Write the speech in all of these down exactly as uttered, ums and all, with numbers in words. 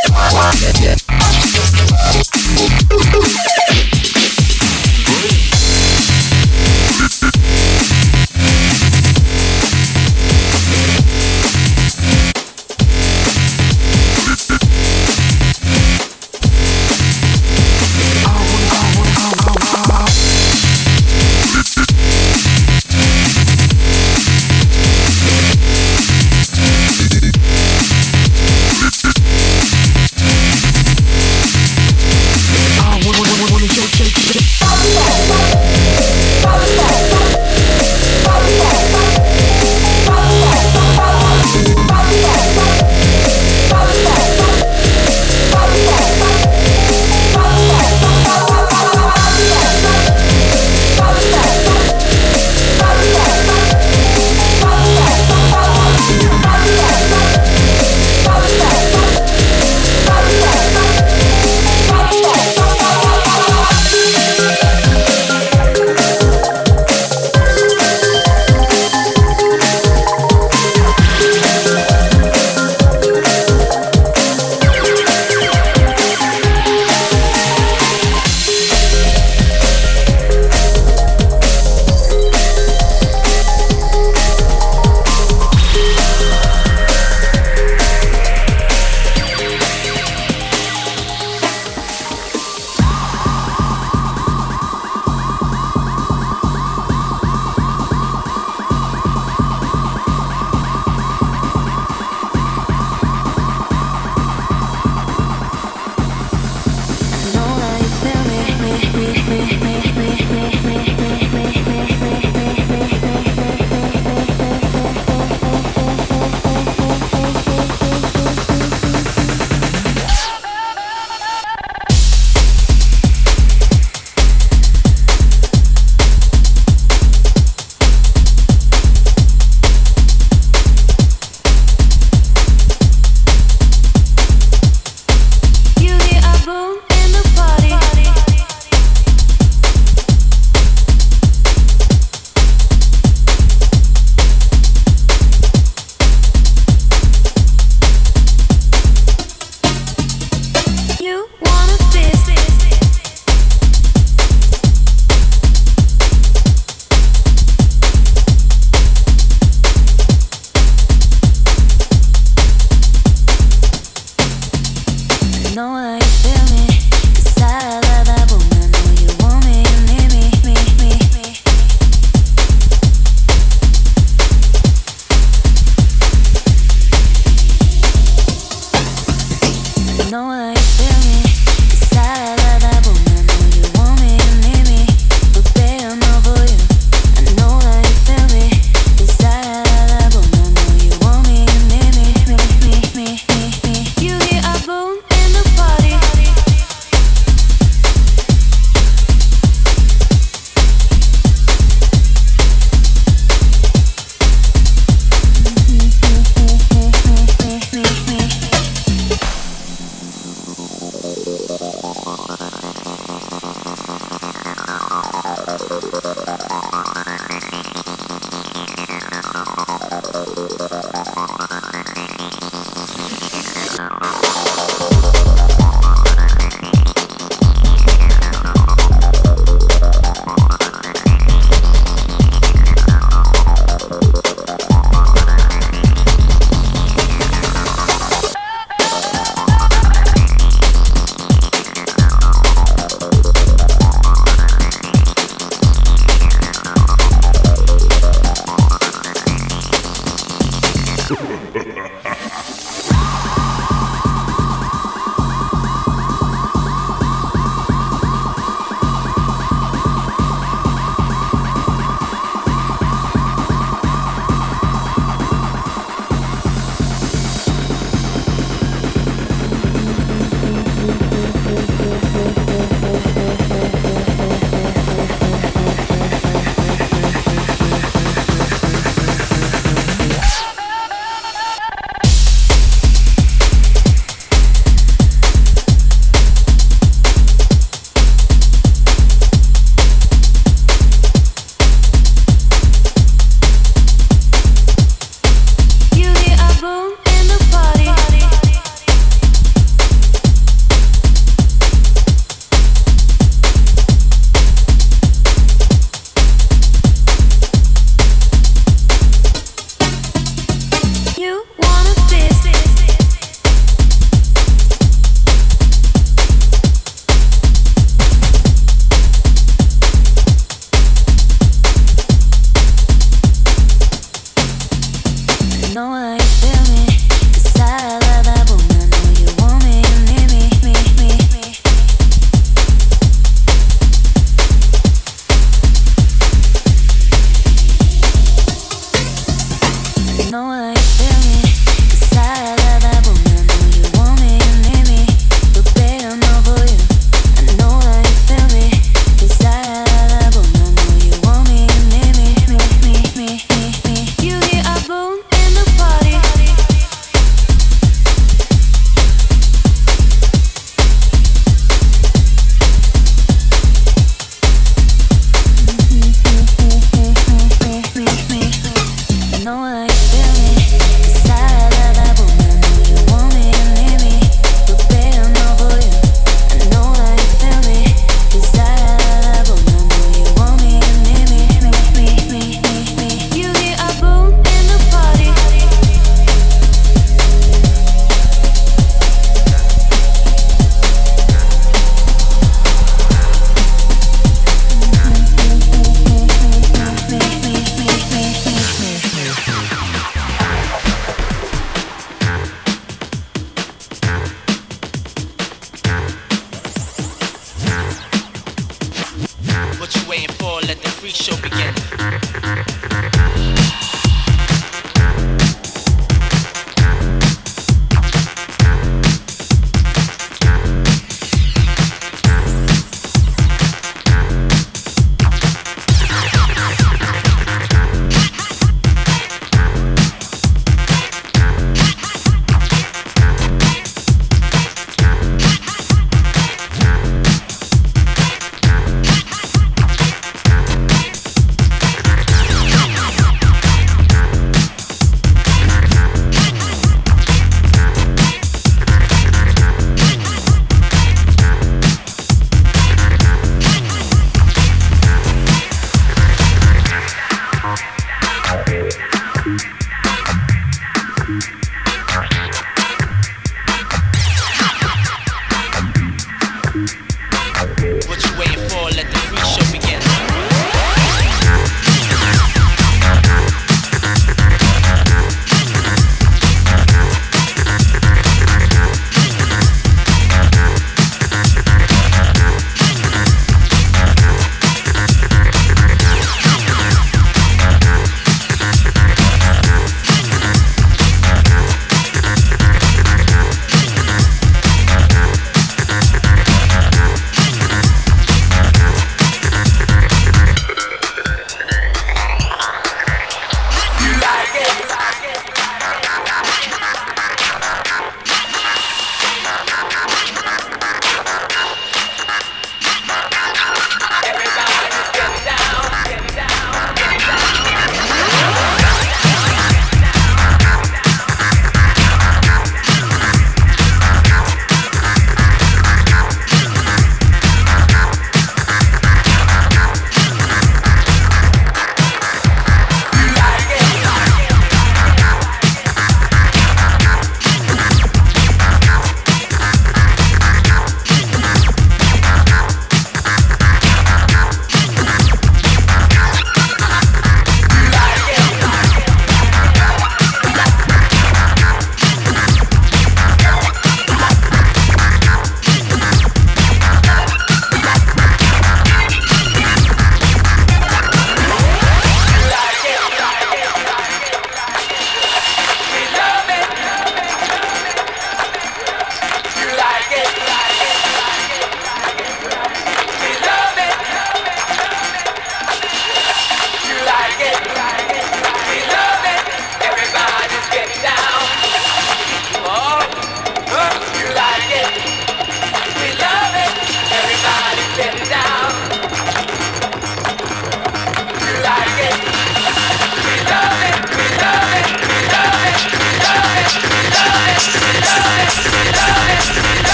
I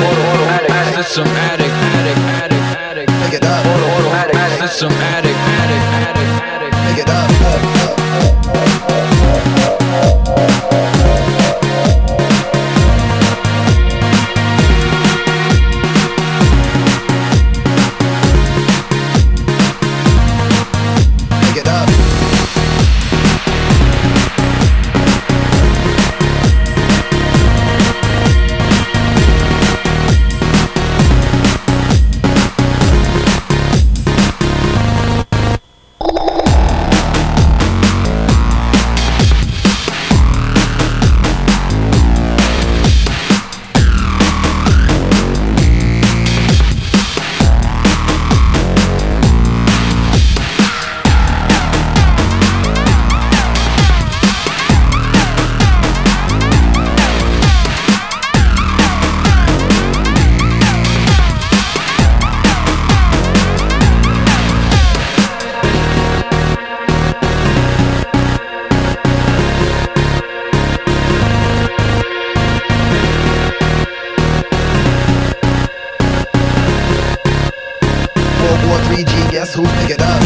addict, system addict, addict, addict, addict. Pick it up, addict, system addict, addict, addict, addict. Pick it up. three G, guess who? Pick it up.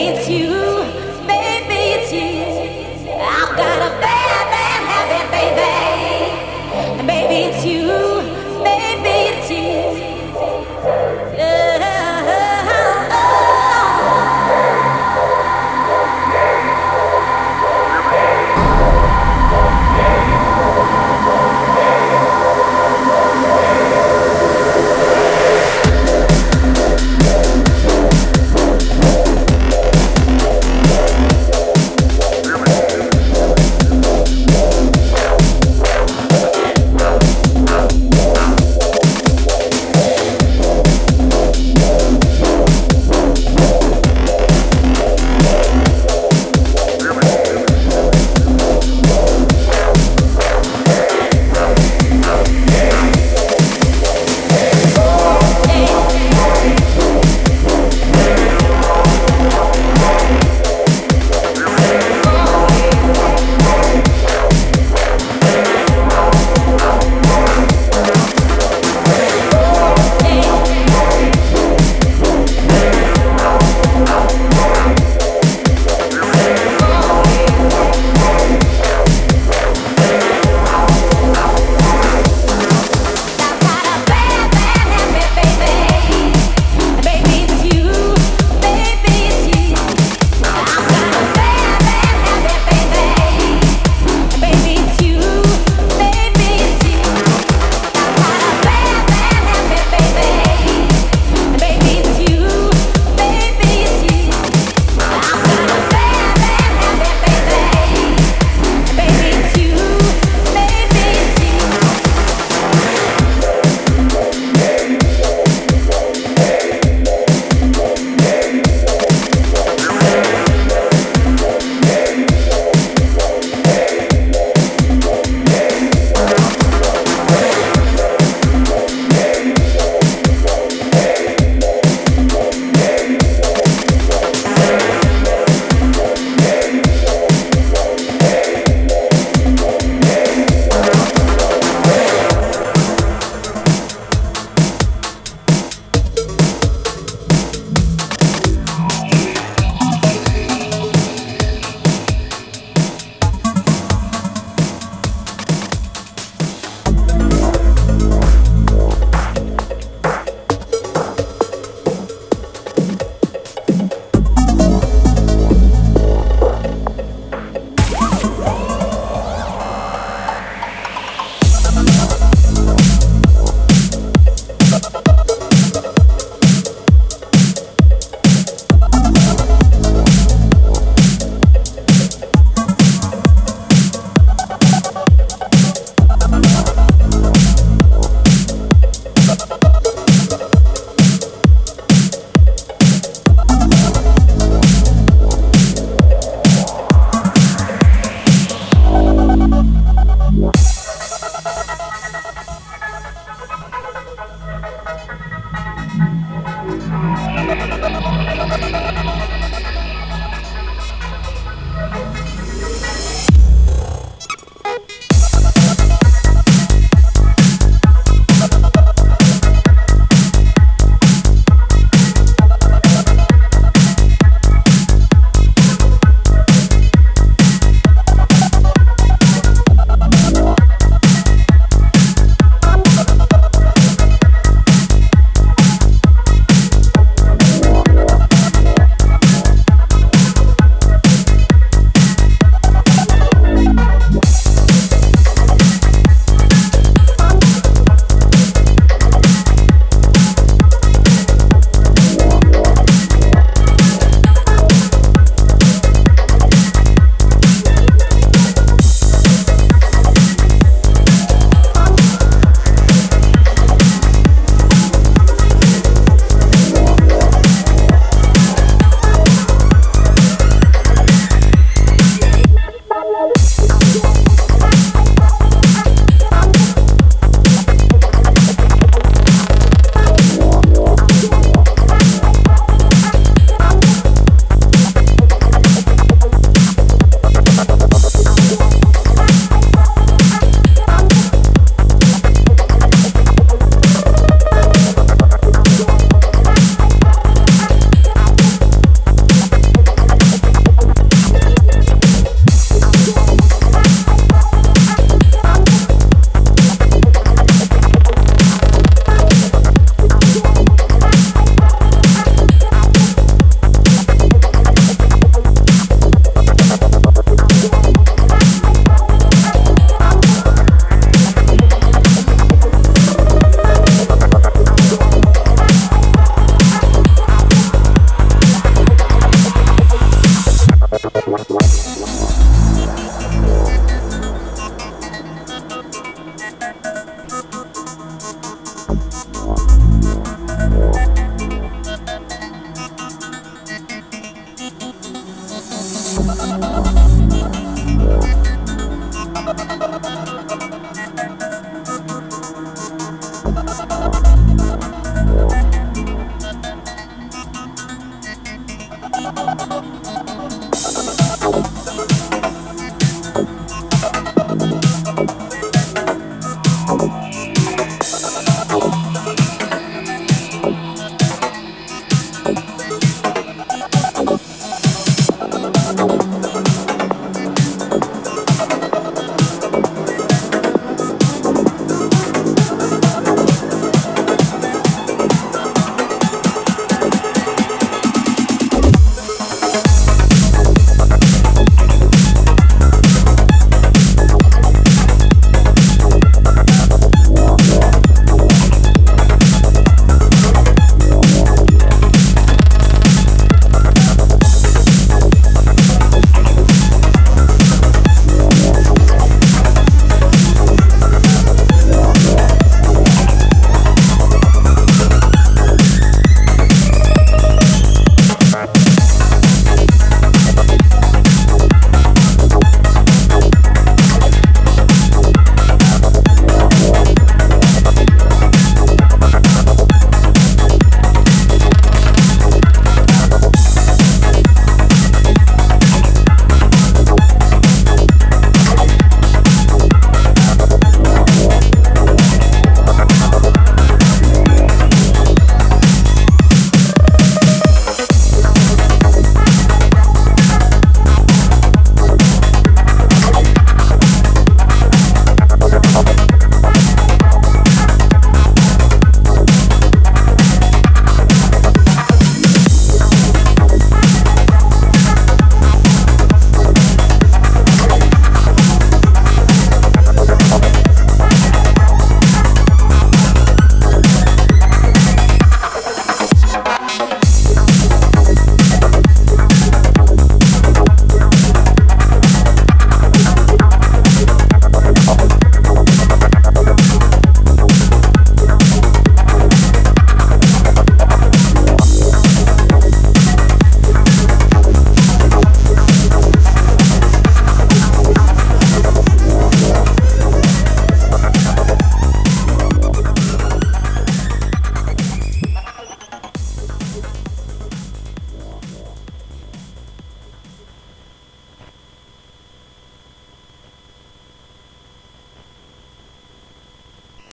it's you.